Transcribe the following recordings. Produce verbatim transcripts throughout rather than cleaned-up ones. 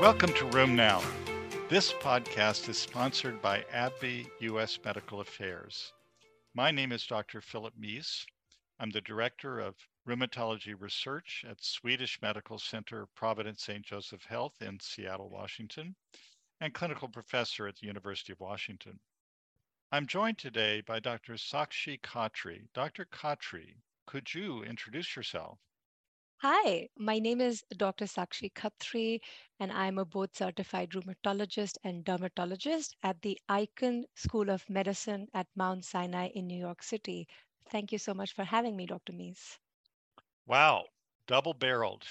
Welcome to Room Now. This podcast is sponsored by AbbVie U S Medical Affairs. My name is Doctor Philip Mease. I'm the Director of Rheumatology Research at Swedish Medical Center Providence Saint Joseph Health in Seattle, Washington, and Clinical Professor at the University of Washington. I'm joined today by Doctor Saakshi Khattri. Doctor Khattri, could you introduce yourself? Hi, my name is Doctor Saakshi Khattri, and I'm a board certified rheumatologist and dermatologist at the Icahn School of Medicine at Mount Sinai in New York City. Thank you so much for having me, Doctor Mease. Wow, double-barreled.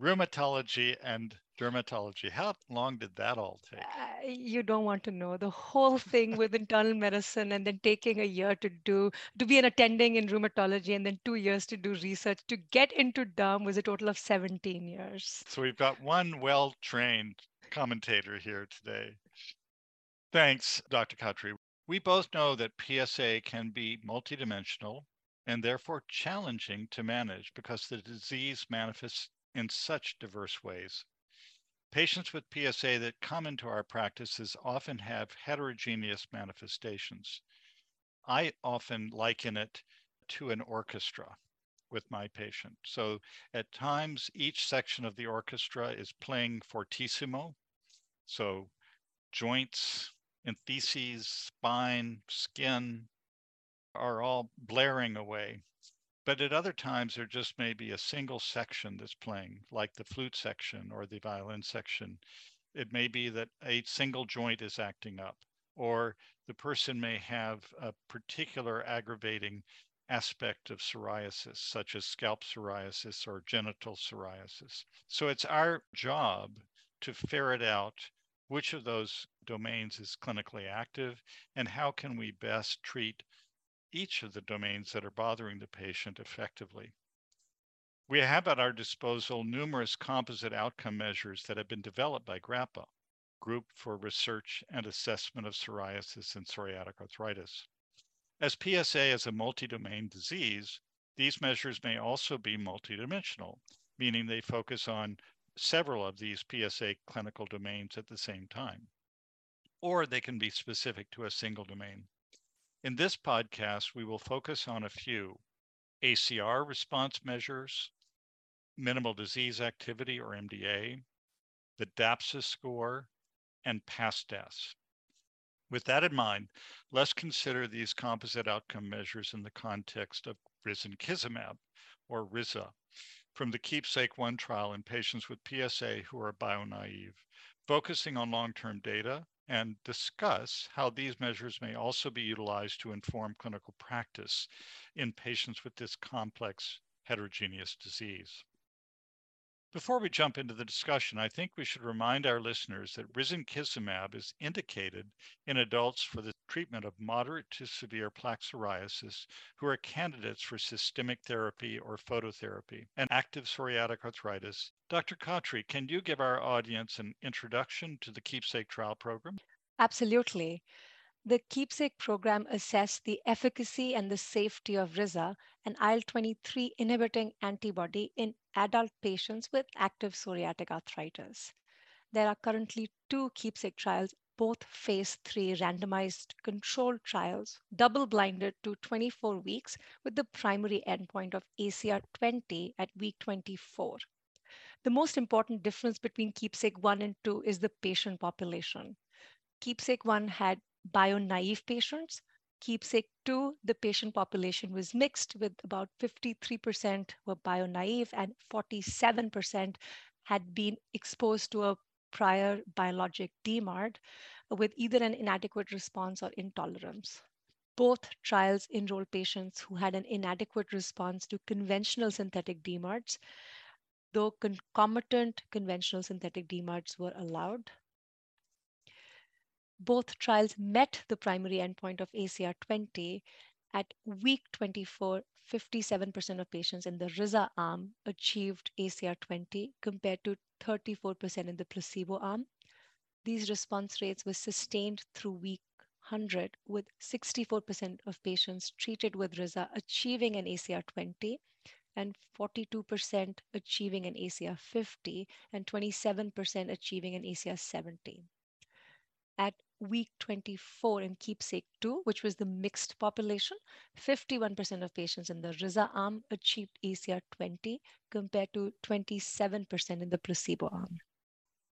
Rheumatology and dermatology. How long did that all take? Uh, you don't want to know. The whole thing with internal medicine and then taking a year to do, to be an attending in rheumatology and then two years to do research to get into derm was a total of seventeen years. So we've got one well-trained commentator here today. Thanks, Doctor Khattri. We both know that P S A can be multidimensional and therefore challenging to manage because the disease manifests in such diverse ways. Patients with P S A that come into our practices often have heterogeneous manifestations. I often liken it to an orchestra with my patient. So at times, each section of the orchestra is playing fortissimo, so joints, entheses, spine, skin are all blaring away. But at other times, there just may be a single section that's playing, like the flute section or the violin section. It may be that a single joint is acting up, or the person may have a particular aggravating aspect of psoriasis, such as scalp psoriasis or genital psoriasis. So it's our job to ferret out which of those domains is clinically active and how can we best treat each of the domains that are bothering the patient effectively. We have at our disposal numerous composite outcome measures that have been developed by GRAPPA, Group for Research and Assessment of Psoriasis and Psoriatic Arthritis. As P S A is a multidomain disease, these measures may also be multidimensional, meaning they focus on several of these P S A clinical domains at the same time, or they can be specific to a single domain. In this podcast, we will focus on a few: A C R response measures, minimal disease activity or M D A, the DAPSA score, and PASDAS. With that in mind, let's consider these composite outcome measures in the context of risankizumab, or R Z A, from the KEEPSAKE one trial in patients with P S A who are bio-naive, focusing on long-term data, and discuss how these measures may also be utilized to inform clinical practice in patients with this complex heterogeneous disease. Before we jump into the discussion, I think we should remind our listeners that risankizumab is indicated in adults for the treatment of moderate to severe plaque psoriasis who are candidates for systemic therapy or phototherapy and active psoriatic arthritis. Doctor Khattri, can you give our audience an introduction to the KEEPSAKE trial program? Absolutely. The KEEPSAKE program assessed the efficacy and the safety of R Z A, an I L twenty-three inhibiting antibody, in adult patients with active psoriatic arthritis. There are currently two KEEPSAKE trials, both phase three randomized controlled trials, double-blinded to twenty-four weeks, with the primary endpoint of A C R twenty at week twenty-four. The most important difference between KEEPSAKE one and two is the patient population. KEEPSAKE one had bio-naive patients. KEEPSAKE two, the patient population was mixed, with about fifty-three percent were bio-naive and forty-seven percent had been exposed to a prior biologic D M A R D with either an inadequate response or intolerance. Both trials enrolled patients who had an inadequate response to conventional synthetic D M A R Ds, though concomitant conventional synthetic D M A R Ds were allowed. Both trials met the primary endpoint of A C R twenty. At week twenty-four, fifty-seven percent of patients in the R Z A arm achieved A C R twenty compared to thirty-four percent in the placebo arm. These response rates were sustained through week one hundred, with sixty-four percent of patients treated with R Z A achieving an A C R twenty and forty-two percent achieving an A C R fifty, and twenty-seven percent achieving an A C R seventy. At week twenty-four in KEEPSAKE two, which was the mixed population, fifty-one percent of patients in the R Z A arm achieved A C R twenty compared to twenty-seven percent in the placebo arm.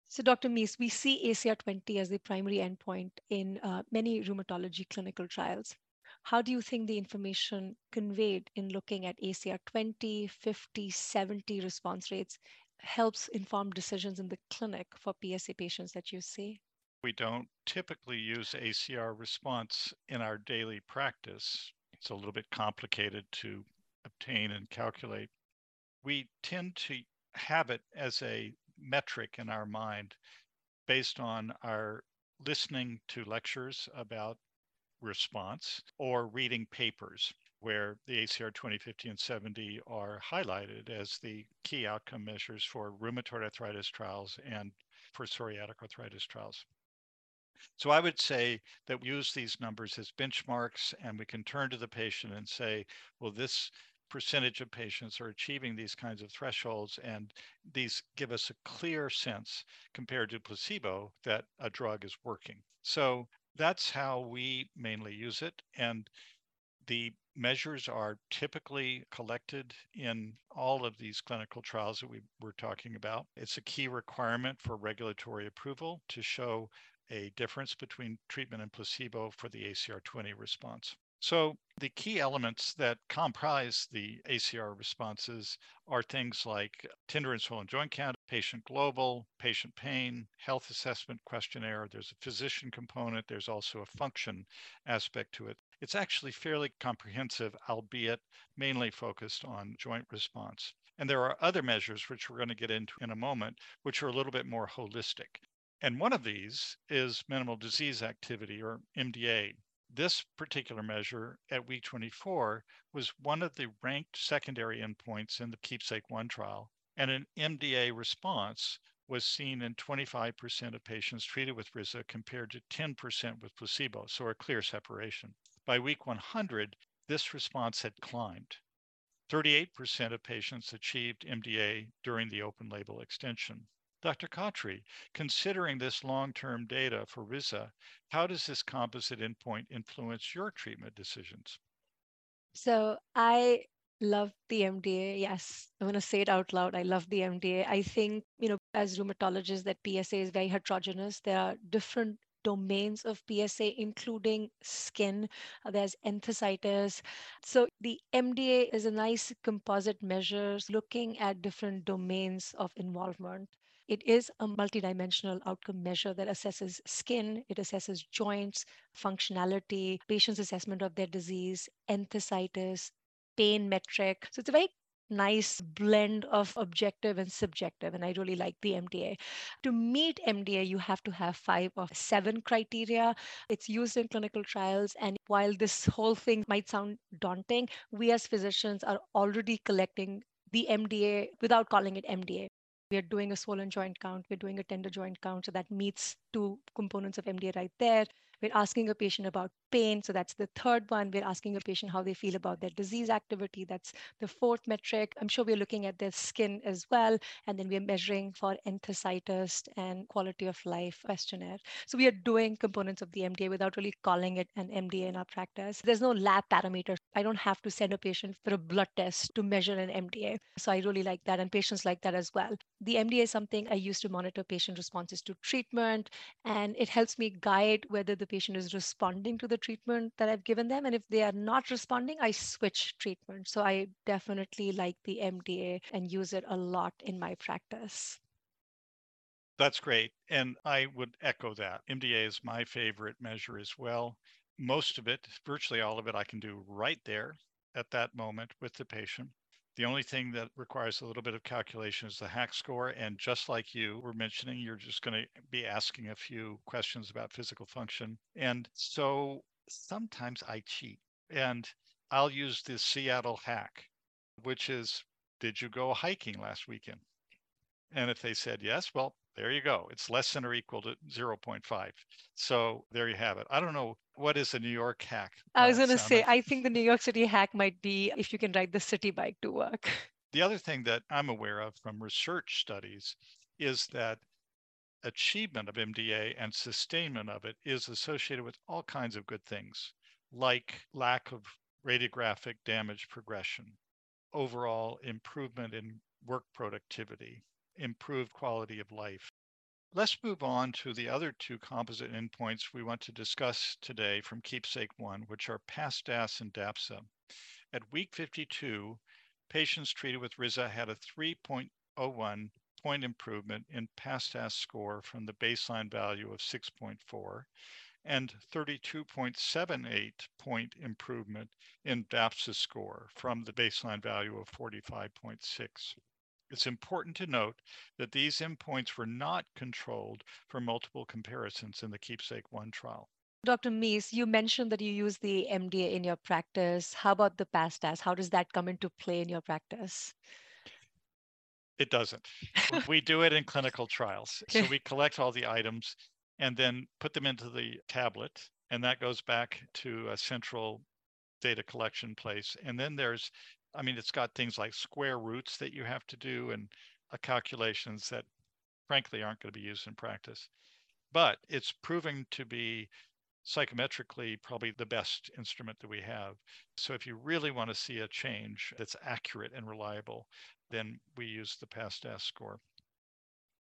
So Doctor Mease, we see A C R twenty as the primary endpoint in uh, many rheumatology clinical trials. How do you think the information conveyed in looking at A C R twenty, fifty, seventy response rates helps inform decisions in the clinic for P S A patients that you see? We don't typically use A C R response in our daily practice. It's a little bit complicated to obtain and calculate. We tend to have it as a metric in our mind based on our listening to lectures about response or reading papers where the A C R twenty, fifty, and seventy are highlighted as the key outcome measures for rheumatoid arthritis trials and for psoriatic arthritis trials. So I would say that we use these numbers as benchmarks, and we can turn to the patient and say, well, this percentage of patients are achieving these kinds of thresholds, and these give us a clear sense compared to placebo that a drug is working. So that's how we mainly use it, and the measures are typically collected in all of these clinical trials that we were talking about. It's a key requirement for regulatory approval to show a difference between treatment and placebo for the A C R twenty response. So the key elements that comprise the A C R responses are things like tender and swollen joint count, patient global, patient pain, health assessment questionnaire. There's a physician component. There's also a function aspect to it. It's actually fairly comprehensive, albeit mainly focused on joint response. And there are other measures, which we're going to get into in a moment, which are a little bit more holistic. And one of these is minimal disease activity, or M D A. This particular measure at week twenty-four was one of the ranked secondary endpoints in the KEEPSAKE one trial, and an M D A response was seen in twenty-five percent of patients treated with R Z A compared to ten percent with placebo, so a clear separation. By week one hundred, this response had climbed. thirty-eight percent of patients achieved M D A during the open-label extension. Doctor Khattri, considering this long-term data for R Z A, how does this composite endpoint influence your treatment decisions? So I love the M D A. Yes, I'm going to say it out loud. I love the M D A. I think, you know, as rheumatologists, that P S A is very heterogeneous. There are different domains of P S A, including skin. There's enthesitis. So the M D A is a nice composite measure looking at different domains of involvement. It is a multidimensional outcome measure that assesses skin, it assesses joints, functionality, patient's assessment of their disease, enthesitis, pain metric. So it's a very nice blend of objective and subjective, and I really like the M D A. To meet M D A, you have to have five of seven criteria. It's used in clinical trials, and while this whole thing might sound daunting, we as physicians are already collecting the M D A without calling it M D A. We're doing a swollen joint count, we're doing a tender joint count, so that meets two components of M D A right there. We're asking a patient about pain, so that's the third one. We're asking a patient how they feel about their disease activity, that's the fourth metric. I'm sure we're looking at their skin as well, and then we're measuring for enthesitis and quality of life questionnaire. So we are doing components of the M D A without really calling it an M D A in our practice. There's no lab parameter. I don't have to send a patient for a blood test to measure an M D A. So I really like that, and patients like that as well. The M D A is something I use to monitor patient responses to treatment, and it helps me guide whether the patient is responding to the treatment that I've given them. And if they are not responding, I switch treatment. So I definitely like the M D A and use it a lot in my practice. That's great. And I would echo that. M D A is my favorite measure as well. Most of it, virtually all of it, I can do right there at that moment with the patient. The only thing that requires a little bit of calculation is the H A Q score. And just like you were mentioning, you're just going to be asking a few questions about physical function. And so sometimes I cheat and I'll use the Seattle hack, which is, did you go hiking last weekend? And if they said yes, well, there you go. It's less than or equal to zero point five. So there you have it. I don't know what is the New York hack? I was going to say, I think the New York City hack might be if you can ride the city bike to work. The other thing that I'm aware of from research studies is that achievement of M D A and sustainment of it is associated with all kinds of good things, like lack of radiographic damage progression, overall improvement in work productivity, improved quality of life. Let's move on to the other two composite endpoints we want to discuss today from Keepsake one, which are PASDAS and DAPSA. At week fifty-two, patients treated with R Z A had a three point oh one point improvement in PASDAS score from the baseline value of six point four and thirty-two point seven eight point improvement in DAPSA score from the baseline value of forty-five point six. It's important to note that these endpoints were not controlled for multiple comparisons in the Keepsake one trial. Doctor Mease, you mentioned that you use the M D A in your practice. How about the PASDAS? How does that come into play in your practice? It doesn't. We do it in clinical trials. So we collect all the items and then put them into the tablet, and that goes back to a central data collection place. And then there's, I mean, it's got things like square roots that you have to do and uh, calculations that frankly aren't going to be used in practice. But it's proving to be psychometrically probably the best instrument that we have. So if you really want to see a change that's accurate and reliable, then we use the PASDAS score.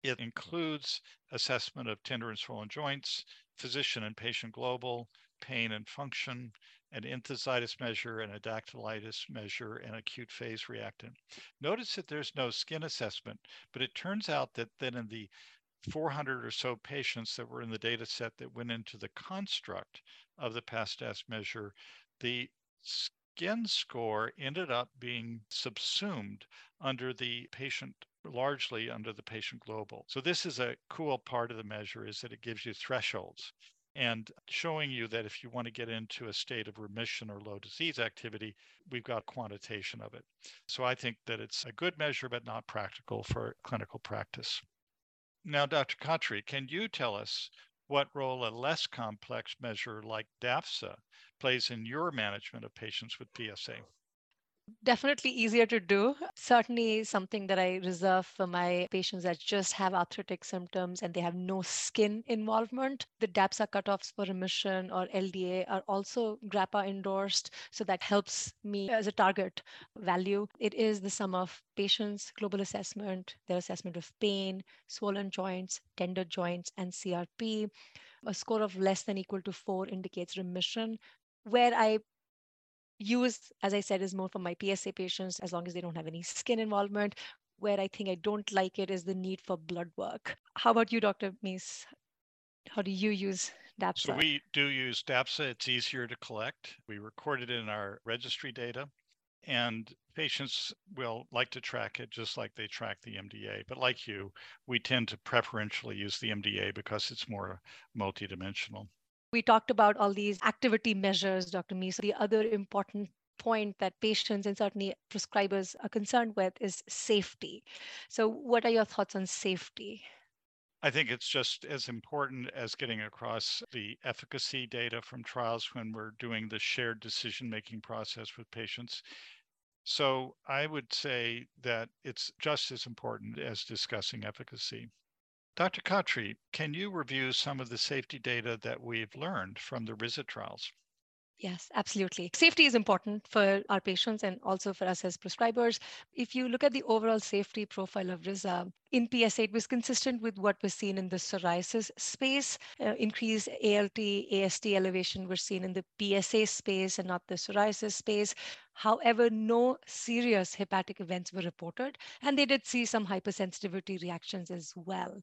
It includes assessment of tender and swollen joints, physician and patient global, pain and function, an enthesitis measure, and a dactylitis measure, and acute phase reactant. Notice that there's no skin assessment, but it turns out that then in the four hundred or so patients that were in the data set that went into the construct of the PASDAS measure, the skin score ended up being subsumed under the patient, largely under the patient global. So this is a cool part of the measure, is that it gives you thresholds and showing you that if you want to get into a state of remission or low disease activity, we've got quantitation of it. So I think that it's a good measure, but not practical for clinical practice. Now, Doctor Khattri, can you tell us what role a less complex measure like DAPSA plays in your management of patients with P S A? Definitely easier to do. Certainly something that I reserve for my patients that just have arthritic symptoms and they have no skin involvement. The DAPSA cutoffs for remission or L D A are also GRAPPA endorsed, so that helps me as a target value. It is the sum of patients' global assessment, their assessment of pain, swollen joints, tender joints, and C R P. A score of less than equal to four indicates remission, where I use, as I said, is more for my P S A patients, as long as they don't have any skin involvement. Where I think I don't like it is the need for blood work. How about you, Doctor Mease? How do you use DAPSA? So we do use DAPSA. It's easier to collect. We record it in our registry data, and patients will like to track it just like they track the M D A. But like you, we tend to preferentially use the M D A because it's more multidimensional. We talked about all these activity measures, Doctor Mease. The other important point that patients and certainly prescribers are concerned with is safety. So what are your thoughts on safety? I think it's just as important as getting across the efficacy data from trials when we're doing the shared decision-making process with patients. So I would say that it's just as important as discussing efficacy. Doctor Khattri, can you review some of the safety data that we've learned from the R Z A trials? Yes, absolutely. Safety is important for our patients and also for us as prescribers. If you look at the overall safety profile of R Z A, in P S A, it was consistent with what was seen in the psoriasis space. Uh, increased A L T, A S T elevation were seen in the P S A space and not the psoriasis space. However, no serious hepatic events were reported, and they did see some hypersensitivity reactions as well.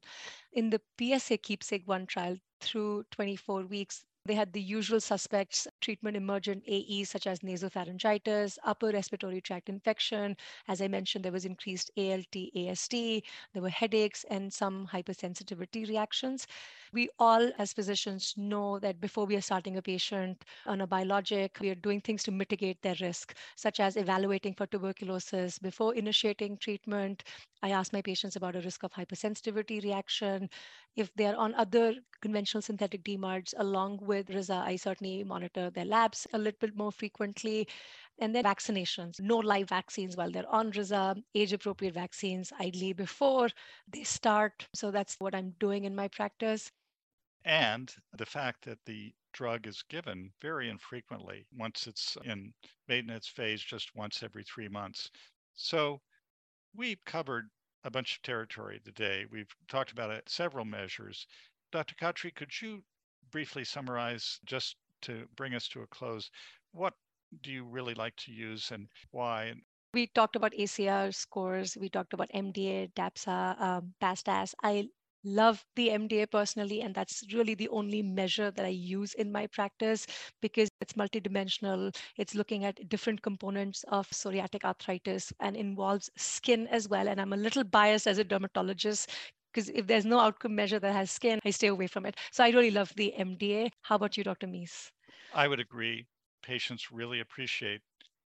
In the P S A Keepsake one trial, through twenty-four weeks, they had the usual suspects, treatment emergent A Es such as nasopharyngitis, upper respiratory tract infection. As I mentioned, there was increased A L T, A S T. There were headaches and some hypersensitivity reactions. We all as physicians know that before we are starting a patient on a biologic, we are doing things to mitigate their risk, such as evaluating for tuberculosis. Before initiating treatment, I ask my patients about a risk of hypersensitivity reaction. If they are on other conventional synthetic D MARDs along with with R Z A. I certainly monitor their labs a little bit more frequently. And then vaccinations, no live vaccines while they're on R Z A, age-appropriate vaccines, ideally before they start. So that's what I'm doing in my practice. And the fact that the drug is given very infrequently, once it's in maintenance phase, just once every three months. So we've covered a bunch of territory today. We've talked about it, several measures. Doctor Khattri, could you briefly summarize, just to bring us to a close, what do you really like to use and why? We talked about A C R scores. We talked about M D A, DAPSA, um, PASDAS. I love the M D A personally, and that's really the only measure that I use in my practice because it's multidimensional. It's looking at different components of psoriatic arthritis and involves skin as well. And I'm a little biased as a dermatologist because if there's no outcome measure that has skin, I stay away from it. So I really love the M D A. How about you, Doctor Mease? I would agree. Patients really appreciate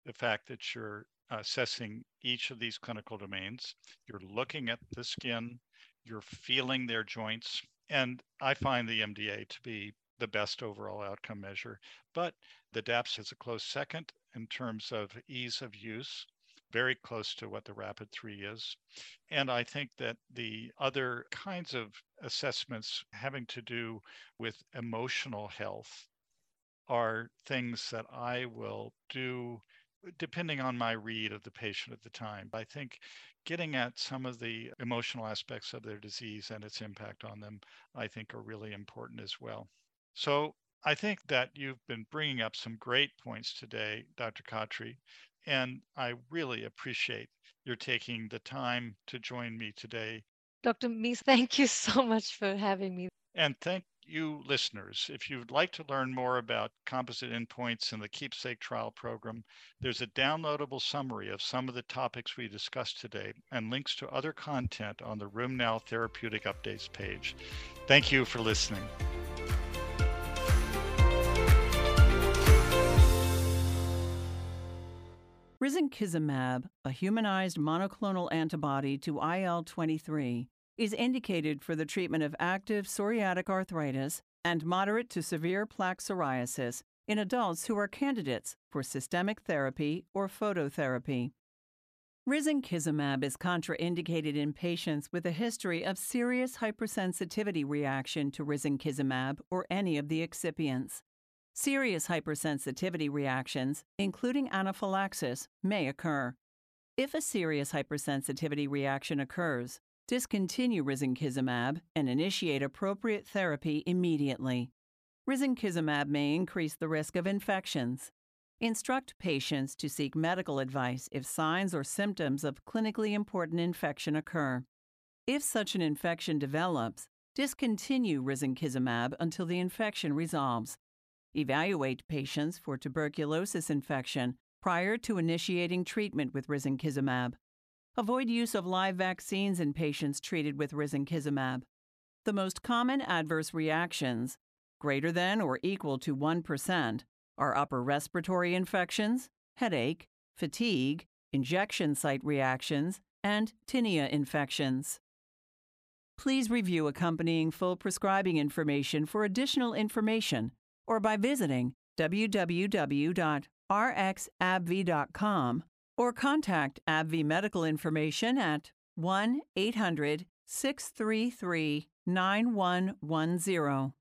the fact that you're assessing each of these clinical domains. You're looking at the skin, you're feeling their joints, and I find the M D A to be the best overall outcome measure. But the DAPSA is a close second in terms of ease of use, very close to what the RAPID three is. And I think that the other kinds of assessments having to do with emotional health are things that I will do depending on my read of the patient at the time. I think getting at some of the emotional aspects of their disease and its impact on them, I think are really important as well. So I think that you've been bringing up some great points today, Doctor Khattri, and I really appreciate your taking the time to join me today. Doctor Mease, thank you so much for having me. And thank you listeners, if you'd like to learn more about composite endpoints in the Keepsake trial program, there's a downloadable summary of some of the topics we discussed today and links to other content on the Room Now Therapeutic Updates page. Thank you for listening. Risankizumab, a humanized monoclonal antibody to I L twenty-three, is indicated for the treatment of active psoriatic arthritis and moderate to severe plaque psoriasis in adults who are candidates for systemic therapy or phototherapy. Risankizumab is contraindicated in patients with a history of serious hypersensitivity reaction to risankizumab or any of the excipients. Serious hypersensitivity reactions, including anaphylaxis, may occur. If a serious hypersensitivity reaction occurs, discontinue risankizumab and initiate appropriate therapy immediately. Risankizumab may increase the risk of infections. Instruct patients to seek medical advice if signs or symptoms of clinically important infection occur. If such an infection develops, discontinue risankizumab until the infection resolves. Evaluate patients for tuberculosis infection prior to initiating treatment with risankizumab. Avoid use of live vaccines in patients treated with risankizumab. The most common adverse reactions, greater than or equal to one percent, are upper respiratory infections, headache, fatigue, injection site reactions, and tinea infections. Please review accompanying full prescribing information for additional information or by visiting w w w dot r x a b v i dot com or contact AbbVie Medical Information at one eight hundred, six three three, nine one one zero.